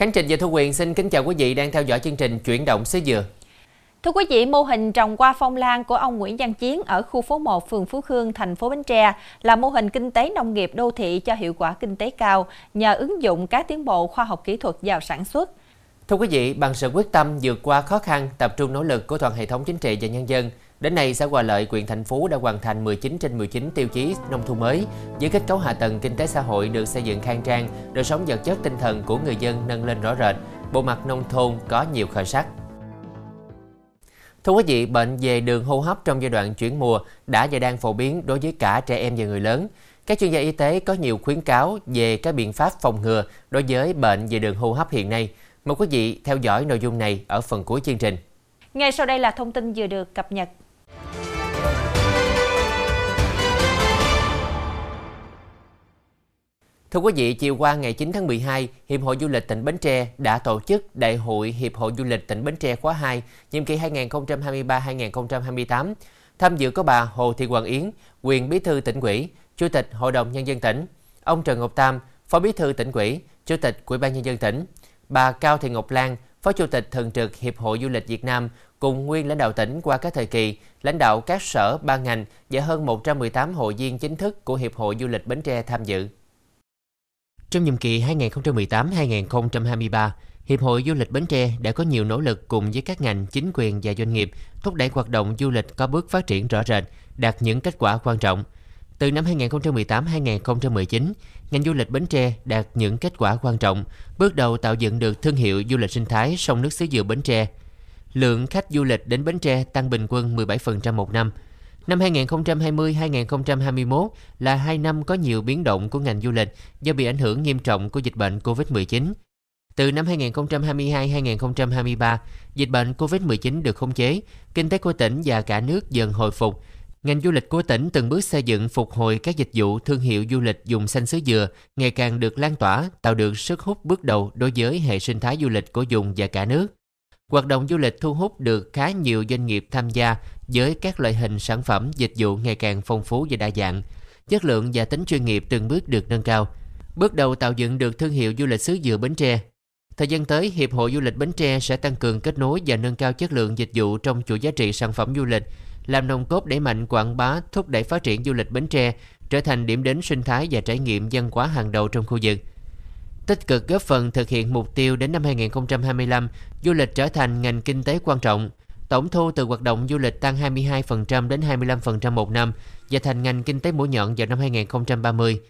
Khánh Trình và Thu Quyên xin kính chào quý vị đang theo dõi chương trình Chuyển động xế dừa. Thưa quý vị, mô hình trồng hoa phong lan của ông Nguyễn Văn Chiến ở khu phố 1, phường Phú Khương, thành phố Bến Tre là mô hình kinh tế nông nghiệp đô thị cho hiệu quả kinh tế cao nhờ ứng dụng các tiến bộ khoa học kỹ thuật vào sản xuất. Thưa quý vị, bằng sự quyết tâm vượt qua khó khăn, tập trung nỗ lực của toàn hệ thống chính trị và nhân dân, đến nay xã Hòa Lợi, huyện Thành Phú đã hoàn thành 19 trên 19 tiêu chí nông thôn mới với kết cấu hạ tầng kinh tế xã hội được xây dựng khang trang, đời sống vật chất tinh thần của người dân nâng lên rõ rệt, bộ mặt nông thôn có nhiều khởi sắc. Thưa quý vị, bệnh về đường hô hấp trong giai đoạn chuyển mùa đã và đang phổ biến đối với cả trẻ em và người lớn. Các chuyên gia y tế có nhiều khuyến cáo về các biện pháp phòng ngừa đối với bệnh về đường hô hấp hiện nay. Mời quý vị theo dõi nội dung này ở phần cuối chương trình. Ngay sau đây là thông tin vừa được cập nhật. Thưa quý vị, chiều qua ngày 9 tháng 12, Hiệp hội Du lịch tỉnh Bến Tre đã tổ chức Đại hội Hiệp hội Du lịch tỉnh Bến Tre khóa 2, nhiệm kỳ 2023-2028. Tham dự có bà Hồ Thị Hoàng Yến, quyền bí thư tỉnh ủy, Chủ tịch Hội đồng Nhân dân tỉnh, ông Trần Ngọc Tam, phó bí thư tỉnh ủy, Chủ tịch Ủy ban Nhân dân tỉnh, bà Cao Thị Ngọc Lan, phó chủ tịch thường trực Hiệp hội Du lịch Việt Nam, cùng nguyên lãnh đạo tỉnh qua các thời kỳ, lãnh đạo các sở, ban ngành và hơn 118 hội viên chính thức của Hiệp hội Du lịch Bến Tre tham dự. Trong nhiệm kỳ 2018-2023, Hiệp hội Du lịch Bến Tre đã có nhiều nỗ lực cùng với các ngành, chính quyền và doanh nghiệp thúc đẩy hoạt động du lịch có bước phát triển rõ rệt, đạt những kết quả quan trọng. Từ năm 2018-2019, ngành du lịch Bến Tre đạt những kết quả quan trọng, bước đầu tạo dựng được thương hiệu du lịch sinh thái sông nước xứ dừa Bến Tre. Lượng khách du lịch đến Bến Tre tăng bình quân 17% một năm. Năm 2020-2021 là 2 năm có nhiều biến động của ngành du lịch do bị ảnh hưởng nghiêm trọng của dịch bệnh COVID-19. Từ năm 2022-2023, dịch bệnh COVID-19 được khống chế, kinh tế của tỉnh và cả nước dần hồi phục. Ngành du lịch của tỉnh từng bước xây dựng phục hồi các dịch vụ thương hiệu du lịch vùng xanh xứ dừa ngày càng được lan tỏa, tạo được sức hút bước đầu đối với hệ sinh thái du lịch của vùng và cả nước. Hoạt động du lịch thu hút được khá nhiều doanh nghiệp tham gia với các loại hình sản phẩm, dịch vụ ngày càng phong phú và đa dạng. Chất lượng và tính chuyên nghiệp từng bước được nâng cao, bước đầu tạo dựng được thương hiệu du lịch xứ dừa Bến Tre. Thời gian tới, Hiệp hội Du lịch Bến Tre sẽ tăng cường kết nối và nâng cao chất lượng dịch vụ trong chuỗi giá trị sản phẩm du lịch, làm nòng cốt đẩy mạnh quảng bá, thúc đẩy phát triển du lịch Bến Tre trở thành điểm đến sinh thái và trải nghiệm văn hóa hàng đầu trong khu vực. Tích cực góp phần thực hiện mục tiêu đến năm 2025, du lịch trở thành ngành kinh tế quan trọng. Tổng thu từ hoạt động du lịch tăng 22% đến 25% một năm và thành ngành kinh tế mũi nhọn vào năm 2030.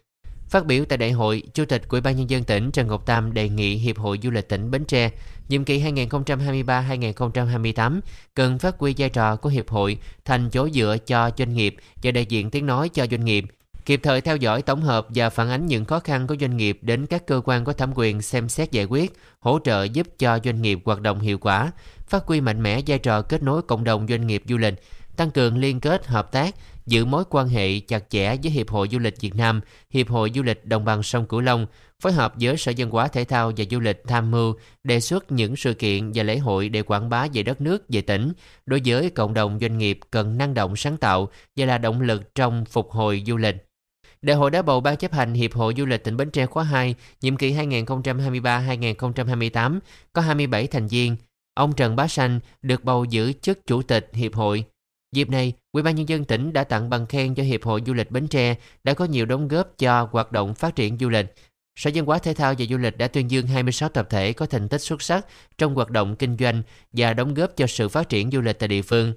Phát biểu tại đại hội, Chủ tịch Ủy ban Nhân dân tỉnh Trần Ngọc Tam đề nghị Hiệp hội Du lịch tỉnh Bến Tre nhiệm kỳ 2023-2028 cần phát huy vai trò của Hiệp hội thành chỗ dựa cho doanh nghiệp và đại diện tiếng nói cho doanh nghiệp, kịp thời theo dõi tổng hợp và phản ánh những khó khăn của doanh nghiệp đến các cơ quan có thẩm quyền xem xét giải quyết, hỗ trợ giúp cho doanh nghiệp hoạt động hiệu quả, phát huy mạnh mẽ vai trò kết nối cộng đồng doanh nghiệp du lịch, tăng cường liên kết hợp tác, giữ mối quan hệ chặt chẽ với Hiệp hội Du lịch Việt Nam, Hiệp hội Du lịch Đồng bằng sông Cửu Long, phối hợp với Sở Văn hóa Thể thao và Du lịch tham mưu đề xuất những sự kiện và lễ hội để quảng bá về đất nước, về tỉnh. Đối với cộng đồng doanh nghiệp cần năng động sáng tạo và là động lực trong phục hồi du lịch. Đại hội đã bầu Ban chấp hành Hiệp hội Du lịch tỉnh Bến Tre khóa 2, nhiệm kỳ 2023-2028 có 27 thành viên. Ông Trần Bá Xanh được bầu giữ chức Chủ tịch Hiệp hội. Dịp này, Ủy ban Nhân dân tỉnh đã tặng bằng khen cho Hiệp hội Du lịch Bến Tre đã có nhiều đóng góp cho hoạt động phát triển du lịch. Sở Văn hóa Thể thao và Du lịch đã tuyên dương 26 tập thể có thành tích xuất sắc trong hoạt động kinh doanh và đóng góp cho sự phát triển du lịch tại địa phương.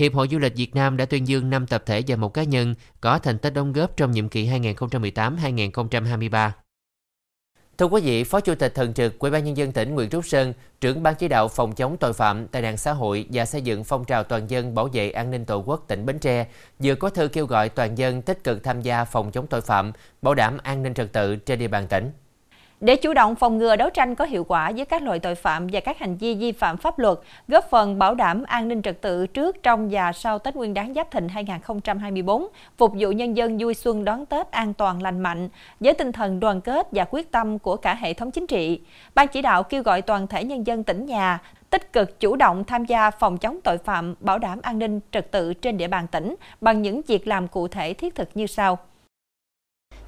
Hiệp hội Du lịch Việt Nam đã tuyên dương 5 tập thể và 1 cá nhân có thành tích đóng góp trong nhiệm kỳ 2018-2023. Thưa quý vị, Phó Chủ tịch Thường trực Ủy ban Nhân dân tỉnh Nguyễn Trúc Sơn, trưởng Ban chỉ đạo phòng chống tội phạm, tệ nạn xã hội và xây dựng phong trào toàn dân bảo vệ an ninh Tổ quốc tỉnh Bến Tre vừa có thư kêu gọi toàn dân tích cực tham gia phòng chống tội phạm, bảo đảm an ninh trật tự trên địa bàn tỉnh. Để chủ động phòng ngừa đấu tranh có hiệu quả với các loại tội phạm và các hành vi vi phạm pháp luật, góp phần bảo đảm an ninh trật tự trước, trong và sau Tết Nguyên Đán Giáp Thìn 2024, phục vụ nhân dân vui xuân đón Tết an toàn lành mạnh, với tinh thần đoàn kết và quyết tâm của cả hệ thống chính trị. Ban chỉ đạo kêu gọi toàn thể nhân dân tỉnh nhà tích cực chủ động tham gia phòng chống tội phạm, bảo đảm an ninh trật tự trên địa bàn tỉnh bằng những việc làm cụ thể thiết thực như sau.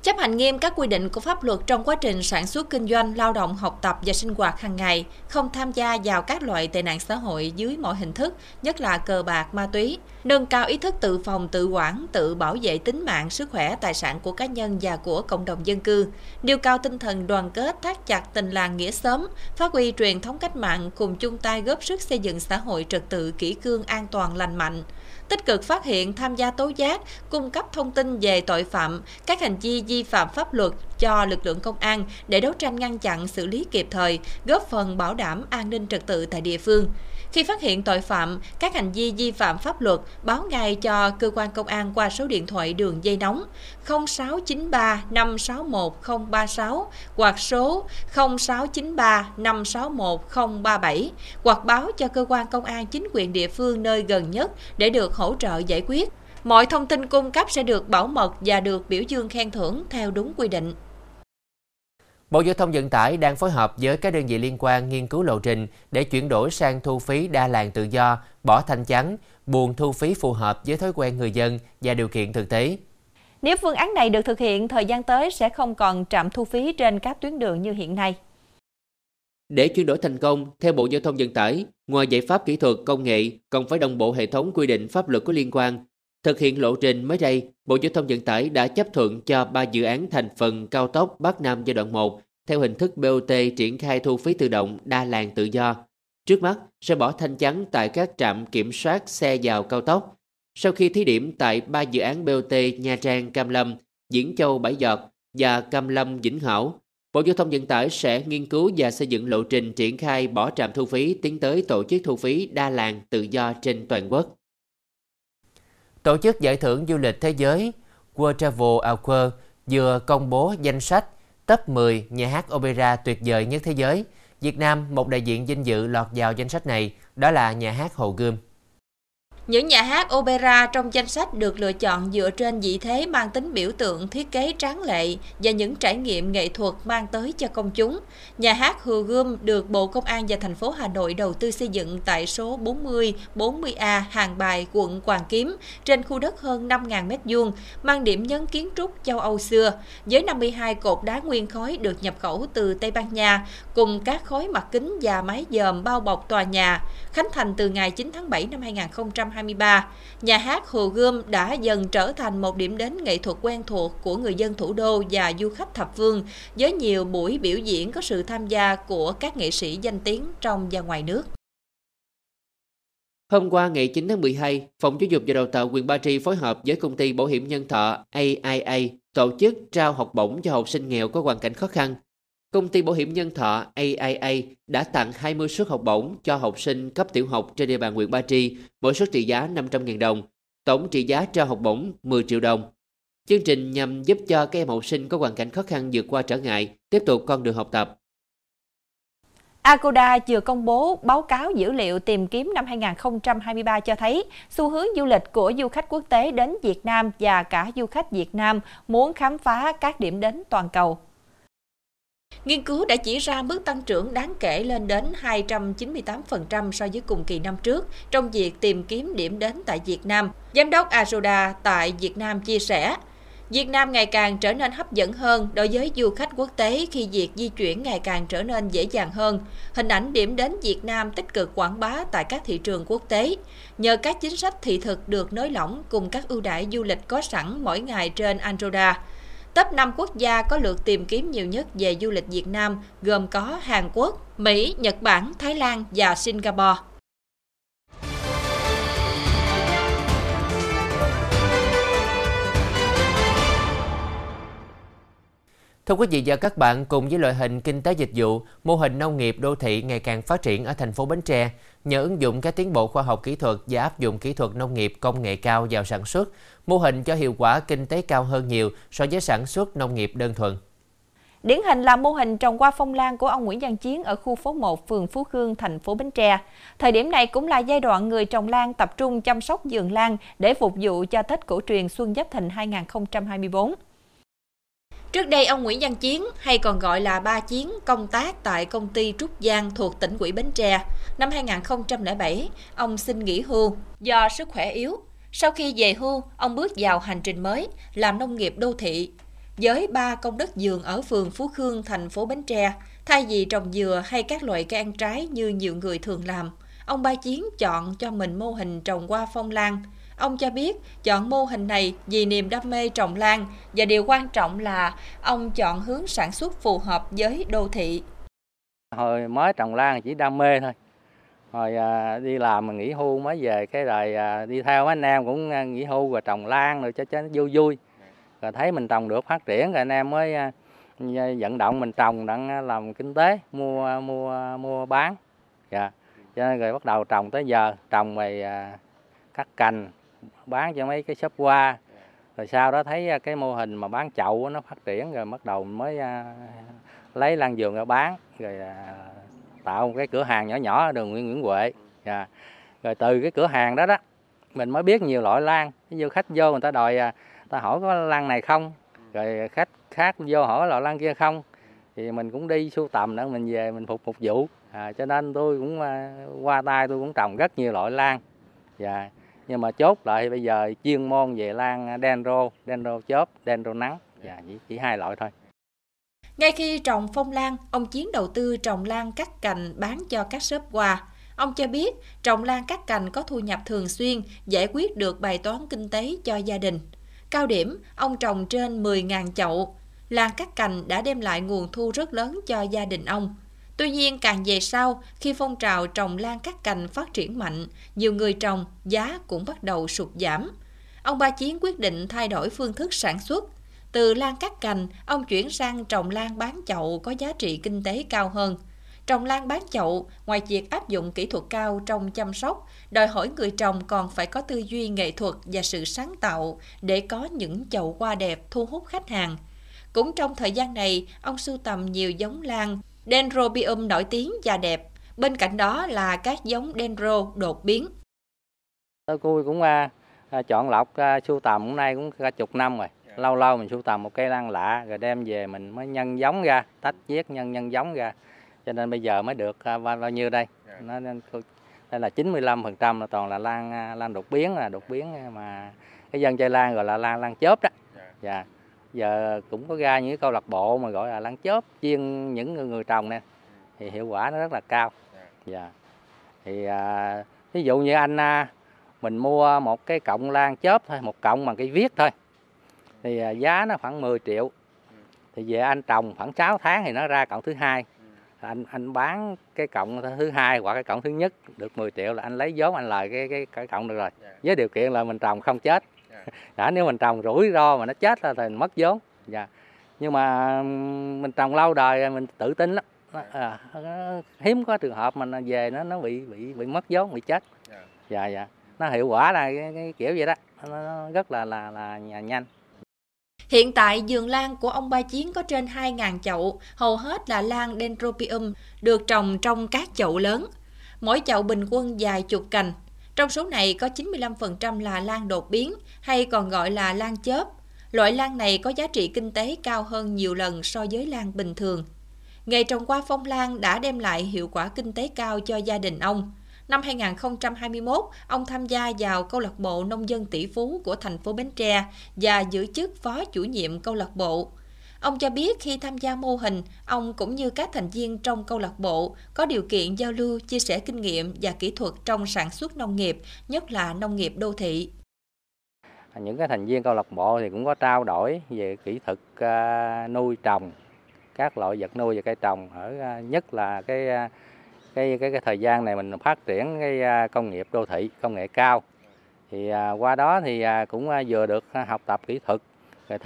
Chấp hành nghiêm các quy định của pháp luật trong quá trình sản xuất kinh doanh, lao động, học tập và sinh hoạt hàng ngày, không tham gia vào các loại tệ nạn xã hội dưới mọi hình thức, nhất là cờ bạc, ma túy. Nâng cao ý thức tự phòng, tự quản, tự bảo vệ tính mạng, sức khỏe, tài sản của cá nhân và của cộng đồng dân cư. Nêu cao tinh thần đoàn kết, thắt chặt tình làng nghĩa xóm, phát huy truyền thống cách mạng, cùng chung tay góp sức xây dựng xã hội trật tự, kỷ cương, an toàn, lành mạnh. Tích cực phát hiện, tham gia tố giác, cung cấp thông tin về tội phạm, các hành vi vi phạm pháp luật cho lực lượng công an để đấu tranh ngăn chặn, xử lý kịp thời, góp phần bảo đảm an ninh trật tự tại địa phương. Khi phát hiện tội phạm, các hành vi vi phạm pháp luật, báo ngay cho cơ quan công an qua số điện thoại đường dây nóng 0693 561 036 hoặc số 0693 561 037 hoặc báo cho cơ quan công an chính quyền địa phương nơi gần nhất để được hỗ trợ giải quyết. Mọi thông tin cung cấp sẽ được bảo mật và được biểu dương khen thưởng theo đúng quy định. Bộ Giao thông Vận tải đang phối hợp với các đơn vị liên quan nghiên cứu lộ trình để chuyển đổi sang thu phí đa làn tự do, bỏ thanh chắn, buồng thu phí phù hợp với thói quen người dân và điều kiện thực tế. Nếu phương án này được thực hiện, thời gian tới sẽ không còn trạm thu phí trên các tuyến đường như hiện nay. Để chuyển đổi thành công, theo Bộ Giao thông Vận tải, ngoài giải pháp kỹ thuật, công nghệ, còn phải đồng bộ hệ thống quy định pháp luật có liên quan. Thực hiện lộ trình mới đây, Bộ Giao thông Vận tải đã chấp thuận cho 3 dự án thành phần cao tốc Bắc Nam giai đoạn 1 theo hình thức BOT triển khai thu phí tự động đa làn tự do. Trước mắt, sẽ bỏ thanh chắn tại các trạm kiểm soát xe vào cao tốc. Sau khi thí điểm tại 3 dự án BOT Nha Trang-Cam Lâm, Diễn Châu-Bãi Giọt và Cam Lâm-Vĩnh Hảo, Bộ Giao thông Vận tải sẽ nghiên cứu và xây dựng lộ trình triển khai bỏ trạm thu phí, tiến tới tổ chức thu phí đa làn tự do trên toàn quốc. Tổ chức giải thưởng du lịch thế giới World Travel Award vừa công bố danh sách top 10 nhà hát opera tuyệt vời nhất thế giới. Việt Nam, một đại diện vinh dự lọt vào danh sách này, đó là nhà hát Hồ Gươm. Những nhà hát opera trong danh sách được lựa chọn dựa trên vị thế mang tính biểu tượng, thiết kế tráng lệ và những trải nghiệm nghệ thuật mang tới cho công chúng. Nhà hát Hồ Gươm được Bộ Công an và thành phố Hà Nội đầu tư xây dựng tại số 40, 40A Hàng Bài, quận Hoàn Kiếm, trên khu đất hơn 5.000 m2, mang điểm nhấn kiến trúc châu Âu xưa, với 52 cột đá nguyên khối được nhập khẩu từ Tây Ban Nha, cùng các khối mặt kính và mái dòm bao bọc tòa nhà, khánh thành từ ngày 9 tháng 7 năm 2023, nhà hát Hồ Gươm đã dần trở thành một điểm đến nghệ thuật quen thuộc của người dân thủ đô và du khách thập phương, với nhiều buổi biểu diễn có sự tham gia của các nghệ sĩ danh tiếng trong và ngoài nước. Hôm qua ngày 9 tháng 12, Phòng Giáo dục và Đào tạo huyện Ba Tri phối hợp với công ty bảo hiểm nhân thọ AIA tổ chức trao học bổng cho học sinh nghèo có hoàn cảnh khó khăn. Công ty bảo hiểm nhân thọ AIA đã tặng 20 suất học bổng cho học sinh cấp tiểu học trên địa bàn huyện Ba Tri, mỗi suất trị giá 500.000 đồng, tổng trị giá trao học bổng 10 triệu đồng. Chương trình nhằm giúp cho các em học sinh có hoàn cảnh khó khăn vượt qua trở ngại, tiếp tục con đường học tập. Agoda vừa công bố báo cáo dữ liệu tìm kiếm năm 2023 cho thấy xu hướng du lịch của du khách quốc tế đến Việt Nam và cả du khách Việt Nam muốn khám phá các điểm đến toàn cầu. Nghiên cứu đã chỉ ra mức tăng trưởng đáng kể lên đến 298% so với cùng kỳ năm trước trong việc tìm kiếm điểm đến tại Việt Nam. Giám đốc Agoda tại Việt Nam chia sẻ, Việt Nam ngày càng trở nên hấp dẫn hơn đối với du khách quốc tế khi việc di chuyển ngày càng trở nên dễ dàng hơn. Hình ảnh điểm đến Việt Nam tích cực quảng bá tại các thị trường quốc tế. Nhờ các chính sách thị thực được nới lỏng cùng các ưu đãi du lịch có sẵn mỗi ngày trên Agoda, top 5 quốc gia có lượt tìm kiếm nhiều nhất về du lịch Việt Nam gồm có Hàn Quốc, Mỹ, Nhật Bản, Thái Lan và Singapore. Thưa quý vị và các bạn, cùng với loại hình kinh tế dịch vụ, mô hình nông nghiệp đô thị ngày càng phát triển ở thành phố Bến Tre. Nhờ ứng dụng các tiến bộ khoa học kỹ thuật và áp dụng kỹ thuật nông nghiệp công nghệ cao vào sản xuất, mô hình cho hiệu quả kinh tế cao hơn nhiều so với sản xuất nông nghiệp đơn thuần. Điển hình là mô hình trồng hoa phong lan của ông Nguyễn Văn Chiến ở khu phố 1, phường Phú Khương, thành phố Bến Tre. Thời điểm này cũng là giai đoạn người trồng lan tập trung chăm sóc vườn lan để phục vụ cho Tết cổ truyền Xuân Giáp Thìn 2024. Trước đây, ông Nguyễn Văn Chiến, hay còn gọi là Ba Chiến, công tác tại công ty Trúc Giang thuộc tỉnh ủy Bến Tre. Năm 2007, ông xin nghỉ hưu do sức khỏe yếu. Sau khi về hưu, ông bước vào hành trình mới, làm nông nghiệp đô thị. với 3 công đất vườn ở phường Phú Khương, thành phố Bến Tre. Thay vì trồng dừa hay các loại cây ăn trái như nhiều người thường làm, ông Ba Chiến chọn cho mình mô hình trồng hoa phong lan. Ông cho biết chọn mô hình này vì niềm đam mê trồng lan và điều quan trọng là ông chọn hướng sản xuất phù hợp với đô thị. Hồi mới trồng lan chỉ đam mê thôi. Hồi đi làm mà nghỉ hưu mới về, cái rồi đi theo mấy anh em cũng nghỉ hưu và trồng lan rồi cho nó vui vui. Rồi thấy mình trồng được phát triển rồi anh em mới vận động mình trồng để làm kinh tế, mua bán. Dạ. Cho nên rồi bắt đầu trồng tới giờ, trồng rồi cắt cành, bán cho mấy cái shop hoa. Rồi sau đó thấy cái mô hình mà bán chậu nó phát triển rồi bắt đầu mới lấy lan vườn ra bán, rồi tạo một cái cửa hàng nhỏ nhỏ ở đường Nguyễn Huệ. Yeah. Rồi từ cái cửa hàng đó mình mới biết nhiều loại lan. Ví dụ khách vô người ta đòi, ta hỏi có lan này không, rồi khách khác vô hỏi loại lan kia không, thì mình cũng đi sưu tầm để mình về mình phục vụ. Cho nên tôi cũng qua tay tôi cũng trồng rất nhiều loại lan. Yeah. Nhưng mà chốt lại bây giờ chuyên môn về lan dendro chớp, dendro nắng, yeah, chỉ hai loại thôi. Ngay khi trồng phong lan, ông Chiến đầu tư trồng lan cắt cành bán cho các shop hoa. Ông cho biết trồng lan cắt cành có thu nhập thường xuyên, giải quyết được bài toán kinh tế cho gia đình. Cao điểm, ông trồng trên 10.000 chậu. Lan cắt cành đã đem lại nguồn thu rất lớn cho gia đình ông. Tuy nhiên, càng về sau, khi phong trào trồng lan cắt cành phát triển mạnh, nhiều người trồng, giá cũng bắt đầu sụt giảm. Ông Ba Chiến quyết định thay đổi phương thức sản xuất. Từ lan cắt cành, ông chuyển sang trồng lan bán chậu có giá trị kinh tế cao hơn. Trồng lan bán chậu, ngoài việc áp dụng kỹ thuật cao trong chăm sóc, đòi hỏi người trồng còn phải có tư duy nghệ thuật và sự sáng tạo để có những chậu hoa đẹp thu hút khách hàng. Cũng trong thời gian này, ông sưu tầm nhiều giống lan Dendrobium nổi tiếng và đẹp. Bên cạnh đó là các giống Dendro đột biến. Tôi cũng chọn lọc sưu tầm hôm nay cũng cả chục năm rồi. Lâu lâu mình sưu tầm một cây lan lạ rồi đem về mình mới nhân giống ra, tách viết nhân giống ra. Cho nên bây giờ mới được bao nhiêu đây? Nó đây là 95% là toàn là lan đột biến mà cái dân chơi lan gọi là lan chớp đó. Dạ. Giờ cũng có ra những cái câu lạc bộ mà gọi là lan chớp chuyên những người trồng nè. Thì hiệu quả nó rất là cao. Dạ. Thì ví dụ như anh mình mua một cái cọng lan chớp thôi, một cọng bằng cây viết thôi, thì giá nó khoảng 10 triệu. Thì về anh trồng khoảng 6 tháng thì nó ra cọng thứ hai. Anh bán cái cọng thứ hai hoặc cái cọng thứ nhất được 10 triệu là anh lấy vốn anh lời cái cọng được rồi. Với điều kiện là mình trồng không chết. Đã nếu mình trồng rủi ro mà nó chết thì mình mất vốn. Dạ. Nhưng mà mình trồng lâu đời mình tự tin lắm. Hiếm có trường hợp mà về nó bị mất vốn, bị chết. Dạ dạ. Nó hiệu quả là cái kiểu vậy đó. Nó rất là nhanh. Hiện tại, vườn lan của ông Ba Chiến có trên 2.000 chậu, hầu hết là lan Dendrobium, được trồng trong các chậu lớn. Mỗi chậu bình quân dài chục cành. Trong số này có 95% là lan đột biến, hay còn gọi là lan chớp. Loại lan này có giá trị kinh tế cao hơn nhiều lần so với lan bình thường. Nghề trồng hoa phong lan đã đem lại hiệu quả kinh tế cao cho gia đình ông. Năm 2021, ông tham gia vào câu lạc bộ nông dân tỷ phú của thành phố Bến Tre và giữ chức phó chủ nhiệm câu lạc bộ. Ông cho biết khi tham gia mô hình, ông cũng như các thành viên trong câu lạc bộ có điều kiện giao lưu, chia sẻ kinh nghiệm và kỹ thuật trong sản xuất nông nghiệp, nhất là nông nghiệp đô thị. Những cái thành viên câu lạc bộ thì cũng có trao đổi về kỹ thuật nuôi trồng, các loại vật nuôi và cây trồng, ở nhất là cái thời gian này mình phát triển cái công nghiệp đô thị, công nghệ cao, thì qua đó thì cũng vừa được học tập kỹ thuật, rồi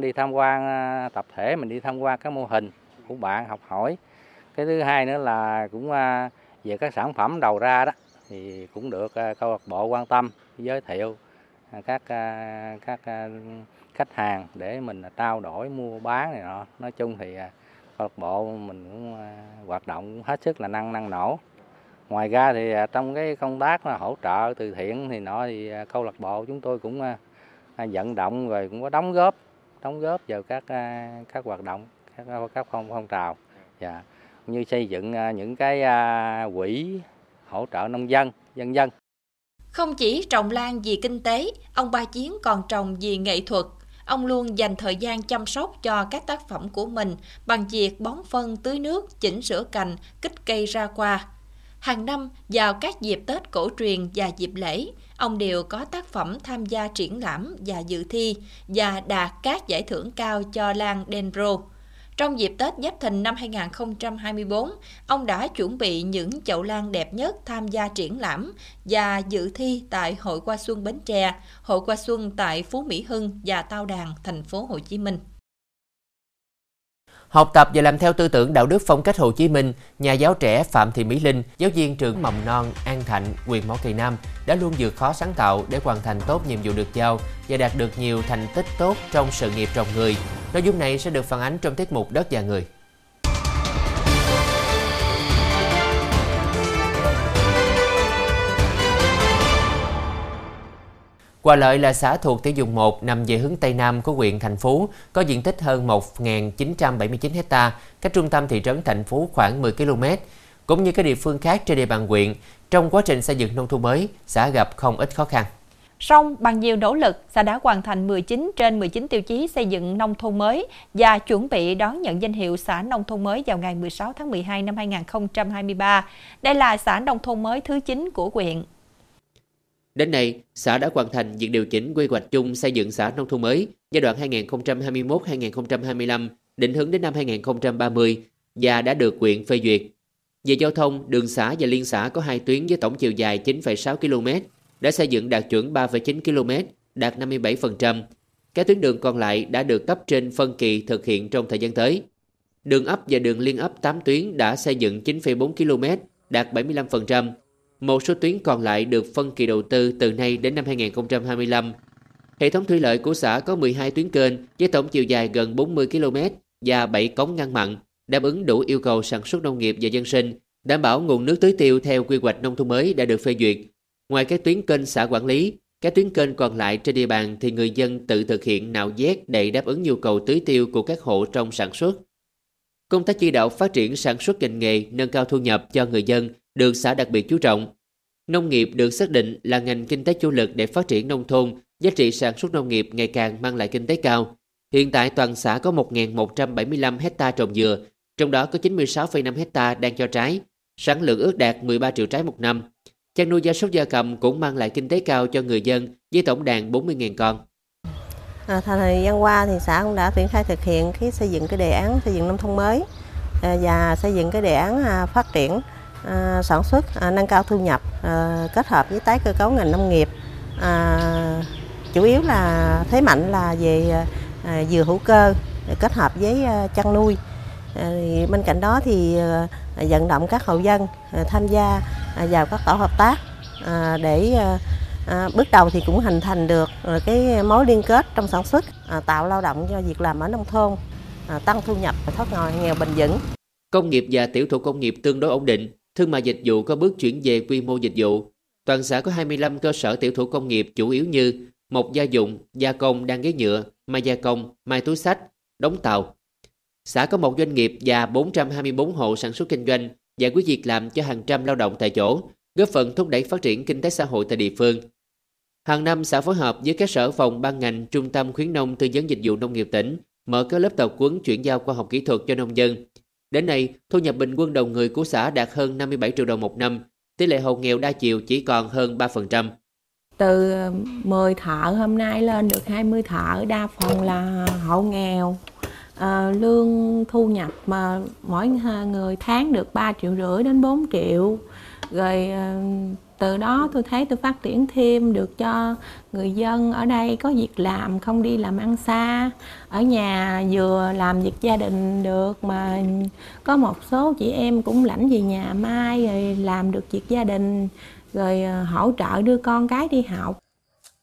đi tham quan tập thể, mình đi tham quan các mô hình của bạn, học hỏi. Cái thứ hai nữa là cũng về các sản phẩm đầu ra đó thì cũng được câu lạc bộ quan tâm, giới thiệu các khách hàng để mình trao đổi mua bán này nọ. Nói chung thì câu lạc bộ mình cũng hoạt động hết sức là năng nổ. Ngoài ra thì trong cái công tác là hỗ trợ từ thiện thì nọ thì câu lạc bộ chúng tôi cũng vận động rồi cũng có đóng góp vào các hoạt động, các phong trào, và như xây dựng những cái quỹ hỗ trợ nông dân, dân dân. Không chỉ trồng lan vì kinh tế, ông Ba Chiến còn trồng vì nghệ thuật. Ông luôn dành thời gian chăm sóc cho các tác phẩm của mình bằng việc bón phân, tưới nước, chỉnh sửa cành, kích cây ra hoa. Hàng năm, vào các dịp Tết cổ truyền và dịp lễ, ông đều có tác phẩm tham gia triển lãm và dự thi và đạt các giải thưởng cao cho lan Dendro. Trong dịp Tết Giáp Thìn năm 2024, ông đã chuẩn bị những chậu lan đẹp nhất tham gia triển lãm và dự thi tại Hội Hoa Xuân Bến Tre, Hội Hoa Xuân tại Phú Mỹ Hưng và Tao Đàn, Thành phố Hồ Chí Minh. Học tập và làm theo tư tưởng đạo đức phong cách Hồ Chí Minh, nhà giáo trẻ Phạm Thị Mỹ Linh, giáo viên trường mầm non An Thạnh, huyện Mỏ Cày Nam đã luôn vượt khó sáng tạo để hoàn thành tốt nhiệm vụ được giao và đạt được nhiều thành tích tốt trong sự nghiệp trồng người. Nội dung này sẽ được phản ánh trong tiết mục Đất và Người. Hòa Lợi là xã thuộc tiểu vùng 1 nằm về hướng Tây Nam của huyện Thành Phú, có diện tích hơn 1.979 hectare, cách trung tâm thị trấn Thành Phú khoảng 10 km. Cũng như các địa phương khác trên địa bàn huyện, trong quá trình xây dựng nông thôn mới, xã gặp không ít khó khăn. Song, bằng nhiều nỗ lực, xã đã hoàn thành 19 trên 19 tiêu chí xây dựng nông thôn mới và chuẩn bị đón nhận danh hiệu xã nông thôn mới vào ngày 16 tháng 12 năm 2023. Đây là xã nông thôn mới thứ 9 của huyện. Đến nay, xã đã hoàn thành việc điều chỉnh quy hoạch chung xây dựng xã nông thôn mới giai đoạn 2021-2025, định hướng đến năm 2030 và đã được huyện phê duyệt. Về giao thông, đường xã và liên xã có 2 tuyến với tổng chiều dài 9,6 km, đã xây dựng đạt chuẩn 3,9 km, đạt 57%. Các tuyến đường còn lại đã được cấp trên phân kỳ thực hiện trong thời gian tới. Đường ấp và đường liên ấp 8 tuyến đã xây dựng 9,4 km, đạt 75%. Một số tuyến còn lại được phân kỳ đầu tư từ nay đến năm 2025. Hệ thống thủy lợi của xã có 12 tuyến kênh với tổng chiều dài gần 40 km và 7 cống ngăn mặn, đáp ứng đủ yêu cầu sản xuất nông nghiệp và dân sinh, đảm bảo nguồn nước tưới tiêu theo quy hoạch nông thôn mới đã được phê duyệt. Ngoài các tuyến kênh xã quản lý, các tuyến kênh còn lại trên địa bàn thì người dân tự thực hiện nạo vét để đáp ứng nhu cầu tưới tiêu của các hộ trong sản xuất. Công tác chỉ đạo phát triển sản xuất ngành nghề, nâng cao thu nhập cho người dân được xã đặc biệt chú trọng. Nông nghiệp được xác định là ngành kinh tế chủ lực để phát triển nông thôn, giá trị sản xuất nông nghiệp ngày càng mang lại kinh tế cao. Hiện tại toàn xã có 1.175 hecta trồng dừa, trong đó có 96,5 hecta đang cho trái, sản lượng ước đạt 13 triệu trái một năm. Chăn nuôi gia súc gia cầm cũng mang lại kinh tế cao cho người dân với tổng đàn 40.000 con. Thời gian qua thì xã cũng đã triển khai thực hiện xây dựng đề án xây dựng nông thôn mới và xây dựng đề án phát triển sản xuất, nâng cao thu nhập, kết hợp với tái cơ cấu ngành nông nghiệp, chủ yếu là thế mạnh là về dừa hữu cơ kết hợp với chăn nuôi. Bên cạnh đó thì vận động các hộ dân tham gia vào các tổ hợp tác để bước đầu thì cũng hình thành được cái mối liên kết trong sản xuất, tạo lao động cho việc làm ở nông thôn, tăng thu nhập và thoát nghèo bền vững. Công nghiệp và tiểu thủ công nghiệp tương đối ổn định, thương mại dịch vụ có bước chuyển về quy mô dịch vụ. Toàn xã có 25 cơ sở tiểu thủ công nghiệp chủ yếu như mộc gia dụng, gia công đan ghế nhựa, may gia công, may túi xách, đóng tàu. Xã có 1 doanh nghiệp và 424 hộ sản xuất kinh doanh, giải quyết việc làm cho hàng trăm lao động tại chỗ, góp phần thúc đẩy phát triển kinh tế xã hội tại địa phương. Hàng năm, xã phối hợp với các sở phòng ban ngành, trung tâm khuyến nông tư vấn dịch vụ nông nghiệp tỉnh, mở các lớp tập huấn chuyển giao khoa học kỹ thuật cho nông dân. Đến nay, thu nhập bình quân đầu người của xã đạt hơn 57 triệu đồng một năm, tỷ lệ hộ nghèo đa chiều chỉ còn hơn 3%. Từ 10 thợ hôm nay lên được 20 thợ, đa phần là hộ nghèo. Lương thu nhập mà mỗi người tháng được 3,5 triệu đến 4 triệu. Rồi từ đó tôi thấy tôi phát triển thêm được cho người dân ở đây có việc làm, không đi làm ăn xa. Ở nhà vừa làm việc gia đình được mà có một số chị em cũng lãnh về nhà mai rồi làm được việc gia đình, rồi hỗ trợ đưa con cái đi học.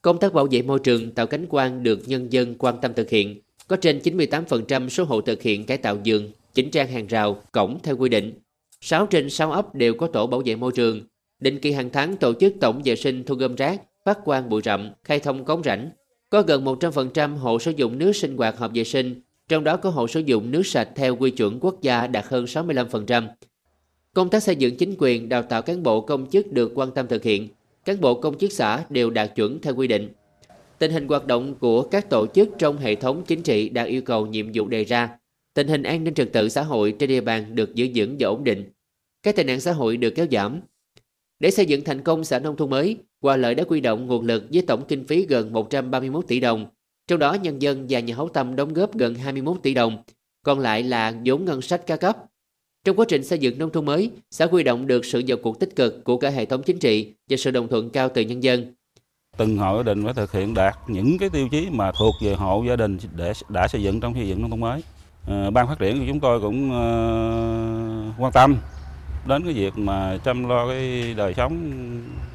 Công tác bảo vệ môi trường tạo cảnh quan được nhân dân quan tâm thực hiện. Có trên 98% số hộ thực hiện cải tạo vườn, chỉnh trang hàng rào, cổng theo quy định. 6 trên 6 ấp đều có tổ bảo vệ môi trường. Định kỳ hàng tháng tổ chức tổng vệ sinh thu gom rác, phát quang bụi rậm, khai thông cống rãnh. Có gần 100% hộ sử dụng nước sinh hoạt hợp vệ sinh, trong đó có hộ sử dụng nước sạch theo quy chuẩn quốc gia đạt hơn 65%. Công tác xây dựng chính quyền, đào tạo cán bộ công chức được quan tâm thực hiện. Cán bộ công chức xã đều đạt chuẩn theo quy định. Tình hình hoạt động của các tổ chức trong hệ thống chính trị đạt yêu cầu nhiệm vụ đề ra. Tình hình an ninh trật tự xã hội trên địa bàn được giữ vững và ổn định. Các tệ nạn xã hội được kéo giảm. Để xây dựng thành công xã nông thôn mới, Hòa Lợi đã quy động nguồn lực với tổng kinh phí gần 131 tỷ đồng. Trong đó, nhân dân và nhà hảo tâm đóng góp gần 21 tỷ đồng, còn lại là vốn ngân sách các cấp. Trong quá trình xây dựng nông thôn mới, xã huy động được sự vào cuộc tích cực của cả hệ thống chính trị và sự đồng thuận cao từ nhân dân. Từng hộ gia đình phải thực hiện đạt những cái tiêu chí mà thuộc về hộ gia đình để đã xây dựng trong xây dựng nông thôn mới. Ban phát triển của chúng tôi cũng quan tâm đến cái việc mà chăm lo cái đời sống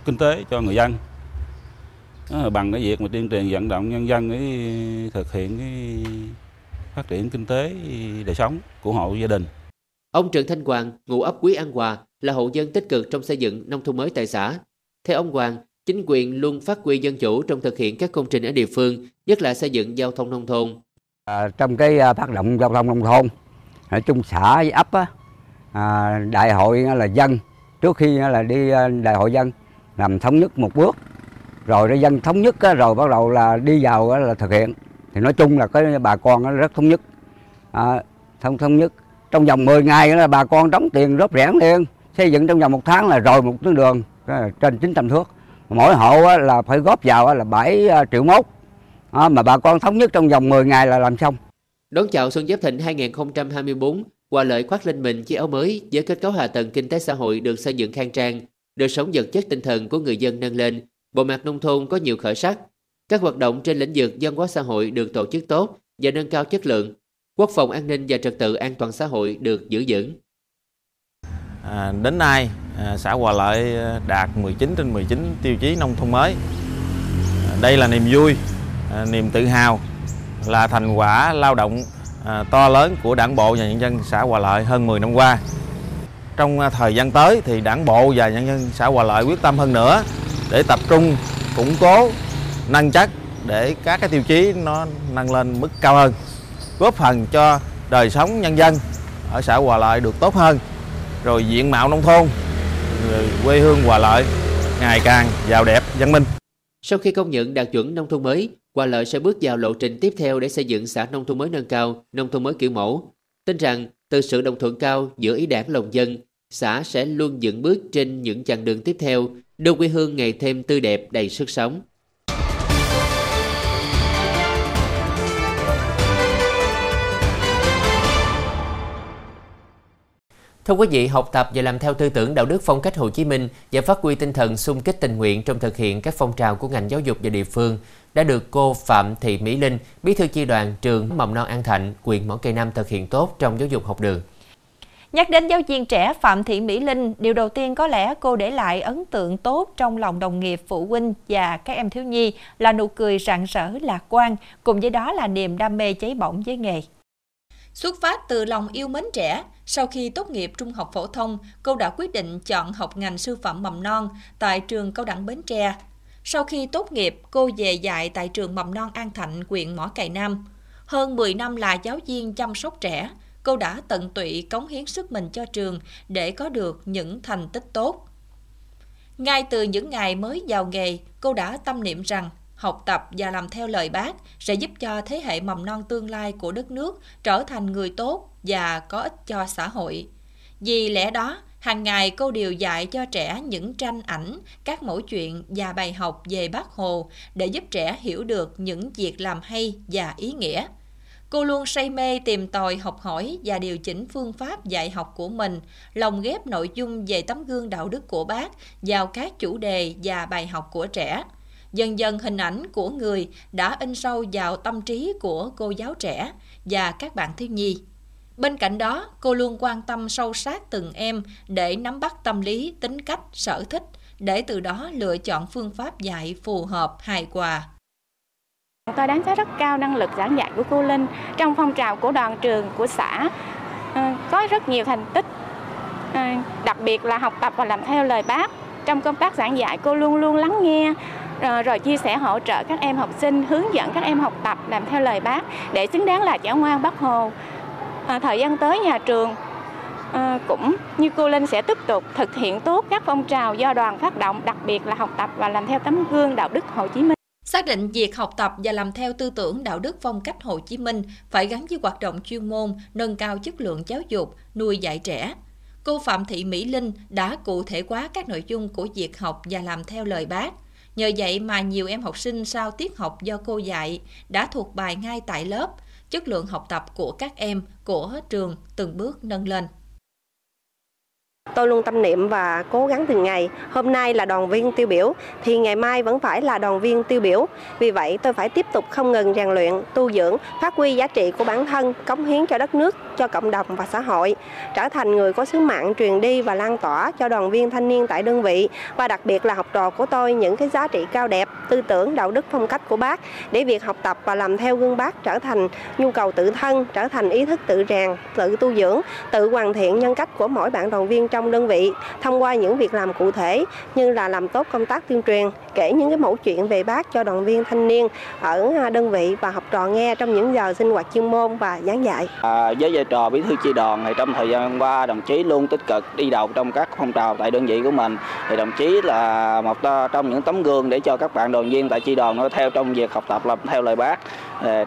kinh tế cho người dân, bằng cái việc mà tuyên truyền vận động nhân dân để thực hiện cái phát triển kinh tế đời sống của hộ gia đình. Ông Trần Thanh Hoàng, ngụ ấp Quý An Hòa, là hộ dân tích cực trong xây dựng nông thôn mới tại xã. Theo ông Hoàng, chính quyền luôn phát huy dân chủ trong thực hiện các công trình ở địa phương, nhất là xây dựng giao thông nông thôn. Trong cái phát động giao thông nông thôn, ở chung xã với ấp, đại hội là dân, trước khi là đi đại hội dân, làm thống nhất một bước, rồi dân thống nhất rồi bắt đầu là đi vào là thực hiện. Thì nói chung là cái bà con rất thống nhất, thống nhất. Trong vòng 10 ngày là bà con đóng tiền rót rẻn liền, xây dựng trong vòng 1 tháng là rồi một tuyến đường trên 900 thước. Mỗi hộ là phải góp vào là 7,1 triệu, mà bà con thống nhất trong vòng 10 ngày là làm xong. Đón chào xuân Giáp Thìn 2024, Hòa Lợi khoác lên mình chiếc áo mới với kết cấu hạ tầng kinh tế xã hội được xây dựng khang trang, đời sống vật chất tinh thần của người dân nâng lên, bộ mặt nông thôn có nhiều khởi sắc. Các hoạt động trên lĩnh vực văn hóa xã hội được tổ chức tốt và nâng cao chất lượng. Quốc phòng an ninh và trật tự an toàn xã hội được giữ vững. Đến nay, xã Hòa Lợi đạt 19 trên 19 tiêu chí nông thôn mới. Đây là niềm vui, niềm tự hào, là thành quả lao động to lớn của Đảng bộ và nhân dân xã Hòa Lợi hơn 10 năm qua. Trong thời gian tới thì Đảng bộ và nhân dân xã Hòa Lợi quyết tâm hơn nữa để tập trung củng cố, nâng chất để các cái tiêu chí nó nâng lên mức cao hơn, góp phần cho đời sống nhân dân ở xã Hòa Lợi được tốt hơn, rồi diện mạo nông thôn, rồi quê hương Hòa Lợi ngày càng giàu đẹp, văn minh. Sau khi công nhận đạt chuẩn nông thôn mới, Hòa Lợi sẽ bước vào lộ trình tiếp theo để xây dựng xã nông thôn mới nâng cao, nông thôn mới kiểu mẫu. Tin rằng từ sự đồng thuận cao giữa ý đảng lòng dân, xã sẽ luôn vững bước trên những chặng đường tiếp theo, đưa quê hương ngày thêm tươi đẹp, đầy sức sống. Thưa quý vị, học tập và làm theo tư tưởng đạo đức phong cách Hồ Chí Minh và phát huy tinh thần xung kích tình nguyện trong thực hiện các phong trào của ngành giáo dục và địa phương đã được cô Phạm Thị Mỹ Linh, bí thư chi đoàn trường Mầm non An Thạnh, huyện Mỏ Cày Nam thực hiện tốt trong giáo dục học đường. Nhắc đến giáo viên trẻ Phạm Thị Mỹ Linh, điều đầu tiên có lẽ cô để lại ấn tượng tốt trong lòng đồng nghiệp, phụ huynh và các em thiếu nhi là nụ cười rạng rỡ, lạc quan, cùng với đó là niềm đam mê cháy bỏng với nghề. Xuất phát từ lòng yêu mến trẻ, sau khi tốt nghiệp trung học phổ thông, cô đã quyết định chọn học ngành sư phạm mầm non tại trường Cao đẳng Bến Tre. Sau khi tốt nghiệp, cô về dạy tại trường Mầm non An Thạnh, huyện Mỏ Cày Nam. Hơn 10 năm là giáo viên chăm sóc trẻ, cô đã tận tụy cống hiến sức mình cho trường để có được những thành tích tốt. Ngay từ những ngày mới vào nghề, cô đã tâm niệm rằng học tập và làm theo lời Bác sẽ giúp cho thế hệ mầm non tương lai của đất nước trở thành người tốt và có ích cho xã hội. Vì lẽ đó, hàng ngày cô đều dạy cho trẻ những tranh ảnh, các mẫu chuyện và bài học về Bác Hồ để giúp trẻ hiểu được những việc làm hay và ý nghĩa. Cô luôn say mê tìm tòi học hỏi và điều chỉnh phương pháp dạy học của mình, lồng ghép nội dung về tấm gương đạo đức của Bác vào các chủ đề và bài học của trẻ. Dần dần hình ảnh của người đã in sâu vào tâm trí của cô giáo trẻ và các bạn thiếu nhi. Bên cạnh đó, cô luôn quan tâm sâu sát từng em để nắm bắt tâm lý, tính cách, sở thích, để từ đó lựa chọn phương pháp dạy phù hợp, hài hòa. Tôi đánh giá rất cao năng lực giảng dạy của cô Linh. Trong phong trào của đoàn trường, của xã, có rất nhiều thành tích, đặc biệt là học tập và làm theo lời Bác. Trong công tác giảng dạy, cô luôn luôn lắng nghe, rồi chia sẻ hỗ trợ các em học sinh, hướng dẫn các em học tập làm theo lời Bác để xứng đáng là trẻ ngoan Bác Hồ. Thời gian tới, nhà trường cũng như cô Linh sẽ tiếp tục thực hiện tốt các phong trào do đoàn phát động, đặc biệt là học tập và làm theo tấm gương đạo đức Hồ Chí Minh. Xác định việc học tập và làm theo tư tưởng đạo đức phong cách Hồ Chí Minh phải gắn với hoạt động chuyên môn, nâng cao chất lượng giáo dục, nuôi dạy trẻ. Cô Phạm Thị Mỹ Linh đã cụ thể hóa các nội dung của việc học và làm theo lời Bác. Nhờ vậy mà nhiều em học sinh sau tiết học do cô dạy đã thuộc bài ngay tại lớp, chất lượng học tập của các em, của trường từng bước nâng lên. Tôi luôn tâm niệm và cố gắng từng ngày. Hôm nay là đoàn viên tiêu biểu thì ngày mai vẫn phải là đoàn viên tiêu biểu. Vì vậy tôi phải tiếp tục không ngừng rèn luyện, tu dưỡng, phát huy giá trị của bản thân, cống hiến cho đất nước, cho cộng đồng và xã hội. Trở thành người có sứ mạng truyền đi và lan tỏa cho đoàn viên thanh niên tại đơn vị. Và đặc biệt là học trò của tôi những cái giá trị cao đẹp, tư tưởng, đạo đức, phong cách của Bác. Để việc học tập và làm theo gương Bác trở thành nhu cầu tự thân, trở thành ý thức tự rèn, tự tu dưỡng, tự hoàn thiện nhân cách của mỗi bạn đoàn viên trong đơn vị thông qua những việc làm cụ thể như là làm tốt công tác tuyên truyền, kể những cái mẫu chuyện về Bác cho đoàn viên thanh niên ở đơn vị và học trò nghe trong những giờ sinh hoạt chuyên môn và giảng dạy. Với vai trò bí thư chi đoàn thì trong thời gian qua đồng chí luôn tích cực đi đầu trong các phong trào tại đơn vị của mình. Thì đồng chí là một trong những tấm gương để cho các bạn đoàn viên tại chi đoàn theo trong việc học tập làm theo lời Bác,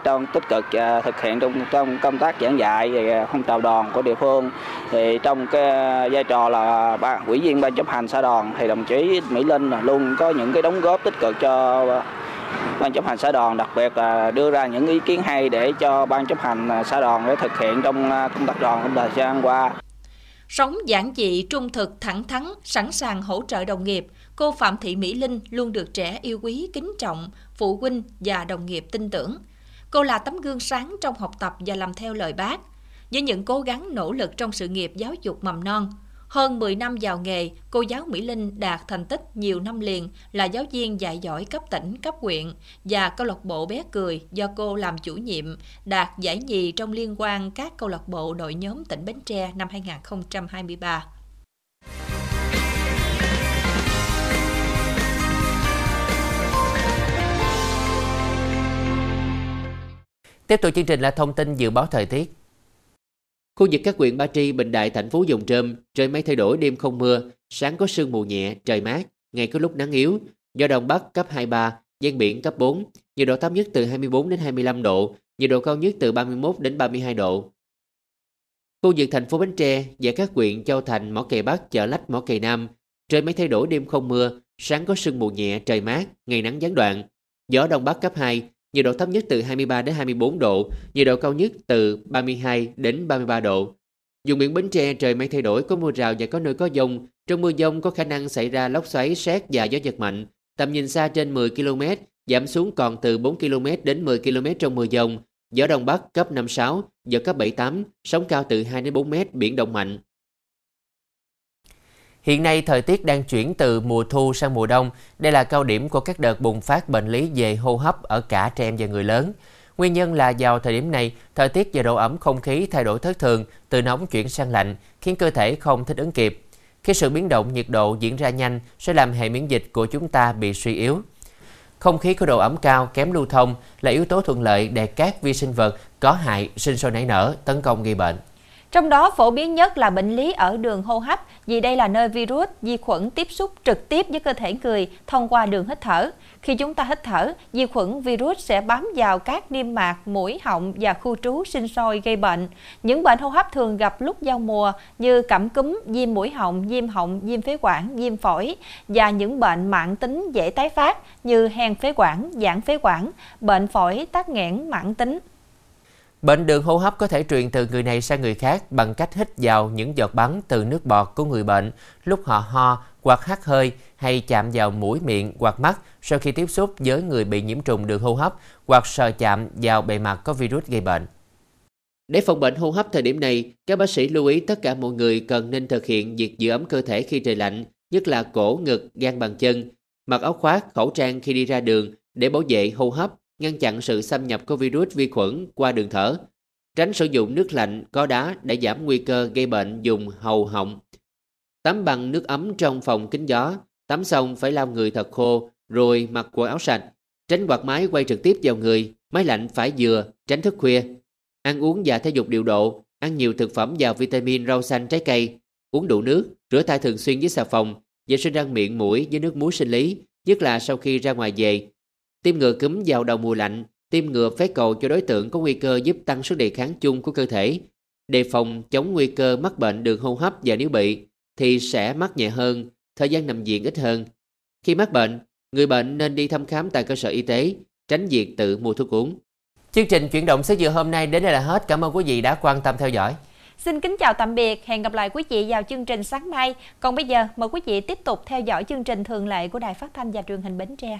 trong tích cực thực hiện trong công tác giảng dạy về phong trào đoàn của địa phương. Thì trong cái vai trò là ủy viên ban chấp hành xã đoàn thì đồng chí Mỹ Linh luôn có những cái đóng góp tích cực cho ban chấp hành xã đoàn, đặc biệt là đưa ra những ý kiến hay để cho ban chấp hành xã đoàn để thực hiện trong công tác đoàn trong thời gian qua. Sống giản dị, trung thực, thẳng thắn, sẵn sàng hỗ trợ đồng nghiệp, cô Phạm Thị Mỹ Linh luôn được trẻ yêu quý, kính trọng, phụ huynh và đồng nghiệp tin tưởng. Cô là tấm gương sáng trong học tập và làm theo lời Bác. Với những cố gắng nỗ lực trong sự nghiệp giáo dục mầm non, hơn 10 năm vào nghề, cô giáo Mỹ Linh đạt thành tích nhiều năm liền là giáo viên dạy giỏi cấp tỉnh, cấp huyện và câu lạc bộ bé cười do cô làm chủ nhiệm đạt giải nhì trong liên quan các câu lạc bộ đội nhóm tỉnh Bến Tre năm 2023. Tiếp tục chương trình là thông tin dự báo thời tiết. Khu vực các huyện Ba Tri, Bình Đại, Thành Phú vùng trơm, trời mây thay đổi, đêm không mưa, sáng có sương mù nhẹ, trời mát, ngày có lúc nắng yếu, gió đông bắc cấp 2-3, ven biển cấp 4, nhiệt độ thấp nhất từ 24 đến 25 độ, nhiệt độ cao nhất từ 31 đến 32 độ. Khu vực thành phố Bến Tre và các huyện Châu Thành, Mỏ Cày Bắc, Chợ Lách, Mỏ Cày Nam, trời mây thay đổi, đêm không mưa, sáng có sương mù nhẹ, trời mát, ngày nắng gián đoạn, gió đông bắc cấp 2. Nhiệt độ thấp nhất từ 23 đến 24 độ, nhiệt độ cao nhất từ 32 đến 33 độ. Vùng biển Bến Tre trời mây thay đổi, có mưa rào và có nơi có dông. Trong mưa dông có khả năng xảy ra lốc xoáy, sét và gió giật mạnh. Tầm nhìn xa trên 10 km, giảm xuống còn từ 4 km đến 10 km trong mưa dông. Gió đông bắc cấp 5-6, giật cấp 7-8, sóng cao từ 2 đến 4 m, biển động mạnh. Hiện nay, thời tiết đang chuyển từ mùa thu sang mùa đông. Đây là cao điểm của các đợt bùng phát bệnh lý về hô hấp ở cả trẻ em và người lớn. Nguyên nhân là vào thời điểm này, thời tiết và độ ẩm không khí thay đổi thất thường, từ nóng chuyển sang lạnh, khiến cơ thể không thích ứng kịp. Khi sự biến động nhiệt độ diễn ra nhanh, sẽ làm hệ miễn dịch của chúng ta bị suy yếu. Không khí có độ ẩm cao, kém lưu thông là yếu tố thuận lợi để các vi sinh vật có hại sinh sôi nảy nở, tấn công gây bệnh. Trong đó phổ biến nhất là bệnh lý ở đường hô hấp, vì đây là nơi virus, vi khuẩn tiếp xúc trực tiếp với cơ thể người thông qua đường hít thở. Khi chúng ta hít thở, vi khuẩn virus sẽ bám vào các niêm mạc, mũi, họng và khu trú sinh sôi gây bệnh. Những bệnh hô hấp thường gặp lúc giao mùa như cảm cúm, viêm mũi họng, viêm phế quản, viêm phổi và những bệnh mãn tính dễ tái phát như hen phế quản, giãn phế quản, bệnh phổi, tắc nghẽn mãn tính. Bệnh đường hô hấp có thể truyền từ người này sang người khác bằng cách hít vào những giọt bắn từ nước bọt của người bệnh lúc họ ho hoặc hắt hơi hay chạm vào mũi, miệng hoặc mắt sau khi tiếp xúc với người bị nhiễm trùng đường hô hấp hoặc sờ chạm vào bề mặt có virus gây bệnh. Để phòng bệnh hô hấp thời điểm này, các bác sĩ lưu ý tất cả mọi người cần nên thực hiện việc giữ ấm cơ thể khi trời lạnh, nhất là cổ, ngực, gan, bàn chân, mặc áo khoác, khẩu trang khi đi ra đường để bảo vệ hô hấp, ngăn chặn sự xâm nhập của virus vi khuẩn qua đường thở, tránh sử dụng nước lạnh có đá để giảm nguy cơ gây bệnh vùng hầu họng. Tắm bằng nước ấm trong phòng kín gió, tắm xong phải lau người thật khô rồi mặc quần áo sạch, tránh quạt máy quay trực tiếp vào người, máy lạnh phải vừa, tránh thức khuya. Ăn uống và thể dục điều độ, ăn nhiều thực phẩm giàu vitamin, rau xanh, trái cây, uống đủ nước, rửa tay thường xuyên với xà phòng, vệ sinh răng miệng mũi với nước muối sinh lý, nhất là sau khi ra ngoài về. Tiêm ngừa cúm vào đầu mùa lạnh, tiêm ngừa phế cầu cho đối tượng có nguy cơ giúp tăng sức đề kháng chung của cơ thể. Đề phòng chống nguy cơ mắc bệnh đường hô hấp và nếu bị thì sẽ mắc nhẹ hơn, thời gian nằm viện ít hơn. Khi mắc bệnh, người bệnh nên đi thăm khám tại cơ sở y tế, tránh việc tự mua thuốc uống. Chương trình Chuyển động xế dừa hôm nay đến đây là hết. Cảm ơn quý vị đã quan tâm theo dõi. Xin kính chào tạm biệt, hẹn gặp lại quý vị vào chương trình sáng mai. Còn bây giờ, mời quý vị tiếp tục theo dõi chương trình thường lệ của Đài Phát thanh và Truyền hình Bến Tre.